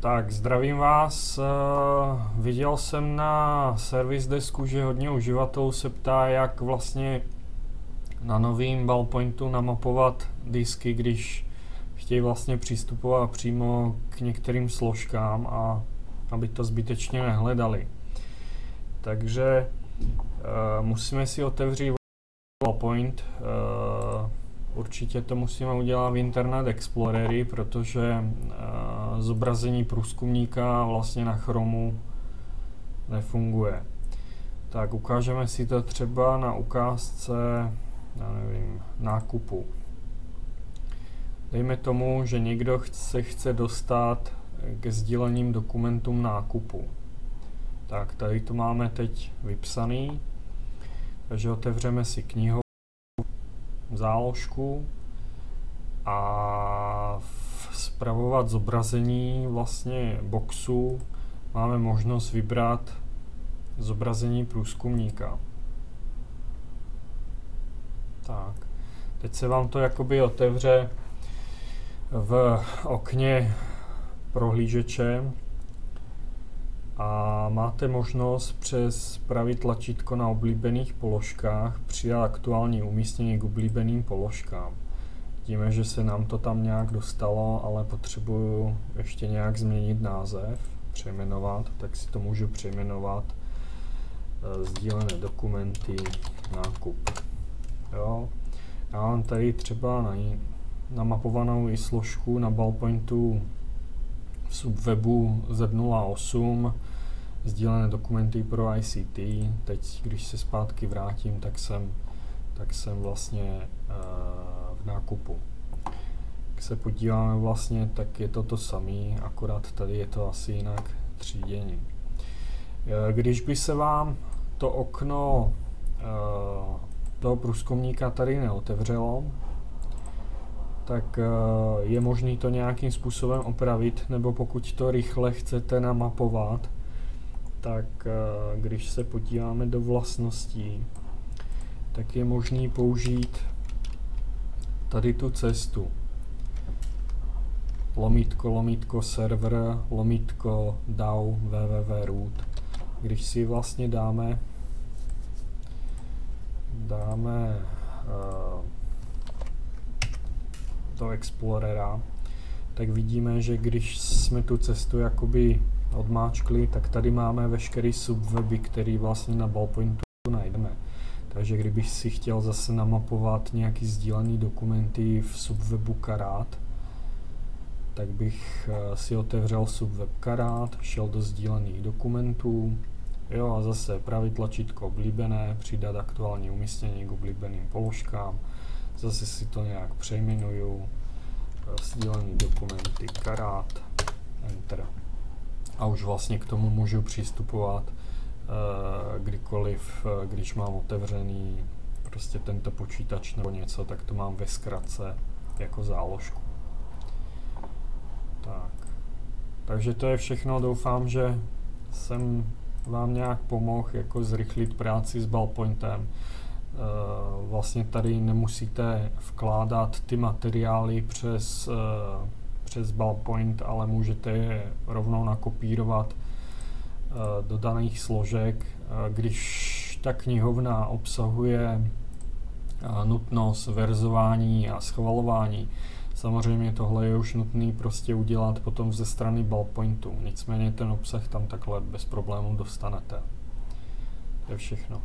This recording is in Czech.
Tak, zdravím vás. Viděl jsem na service desku, že hodně uživatelů se ptá, jak vlastně na novém Ballpointu namapovat disky, když chtějí vlastně přistupovat přímo k některým složkám a aby to zbytečně nehledali. Takže musíme si otevřít Ballpoint. Určitě to musíme udělat v Internet Explorery, protože zobrazení průzkumníka vlastně na Chromu nefunguje. Tak ukážeme si to třeba na ukázce, já nevím, nákupu. Dejme tomu, že někdo se chce dostat ke sdíleným dokumentům nákupu. Tak tady to máme teď vypsaný, takže otevřeme si knihu. Záložku a spravovat zobrazení vlastně boxu máme možnost vybrat zobrazení průzkumníka. Tak, teď se vám to jakoby otevře v okně prohlížeče a máte možnost přes pravý tlačítko na oblíbených položkách přidat aktuální umístění k oblíbeným položkám. Vidíme, že se nám to tam nějak dostalo, ale potřebuju ještě nějak změnit název, přejmenovat, tak si to můžu přejmenovat sdílené dokumenty, nákup. Jo. Já mám tady třeba namapovanou i složku na Ballpointu v subwebu Z08 sdílené dokumenty pro ICT. Teď, když se zpátky vrátím, tak jsem vlastně v nákupu. Když se podíváme vlastně, tak je to to samé, akorát tady je to asi jinak třídění. Když by se vám to okno toho průzkumníka tady neotevřelo, tak je možné to nějakým způsobem opravit, nebo pokud to rychle chcete namapovat, tak když se podíváme do vlastností, tak je možné použít tady tu cestu. //, server, /DAW, www/root. Když si vlastně dáme toho Explorera, tak vidíme, že když jsme tu cestu jakoby odmáčkli, tak tady máme veškerý subweby, který vlastně na Ballpointu najdeme. Takže kdybych si chtěl zase namapovat nějaký sdílený dokumenty v subwebu Karát, tak bych si otevřel subweb Karát, šel do sdílených dokumentů, jo, a zase pravý tlačítko oblíbené, přidat aktuální umístění k oblíbeným položkám. Zase si to nějak přejmenuju, sdílené dokumenty Karát, Enter. A už vlastně k tomu můžu přistupovat kdykoliv, když mám otevřený prostě tento počítač nebo něco, tak to mám ve zkratce jako záložku. Tak. Takže to je všechno, doufám, že jsem vám nějak pomohl jako zrychlit práci s Ballpointem. Vlastně tady nemusíte vkládat ty materiály přes Ballpoint, ale můžete je rovnou nakopírovat do daných složek. Když ta knihovna obsahuje nutnost verzování a schvalování, samozřejmě tohle je už nutné prostě udělat potom ze strany Ballpointu. Nicméně ten obsah tam takhle bez problémů dostanete. To je všechno.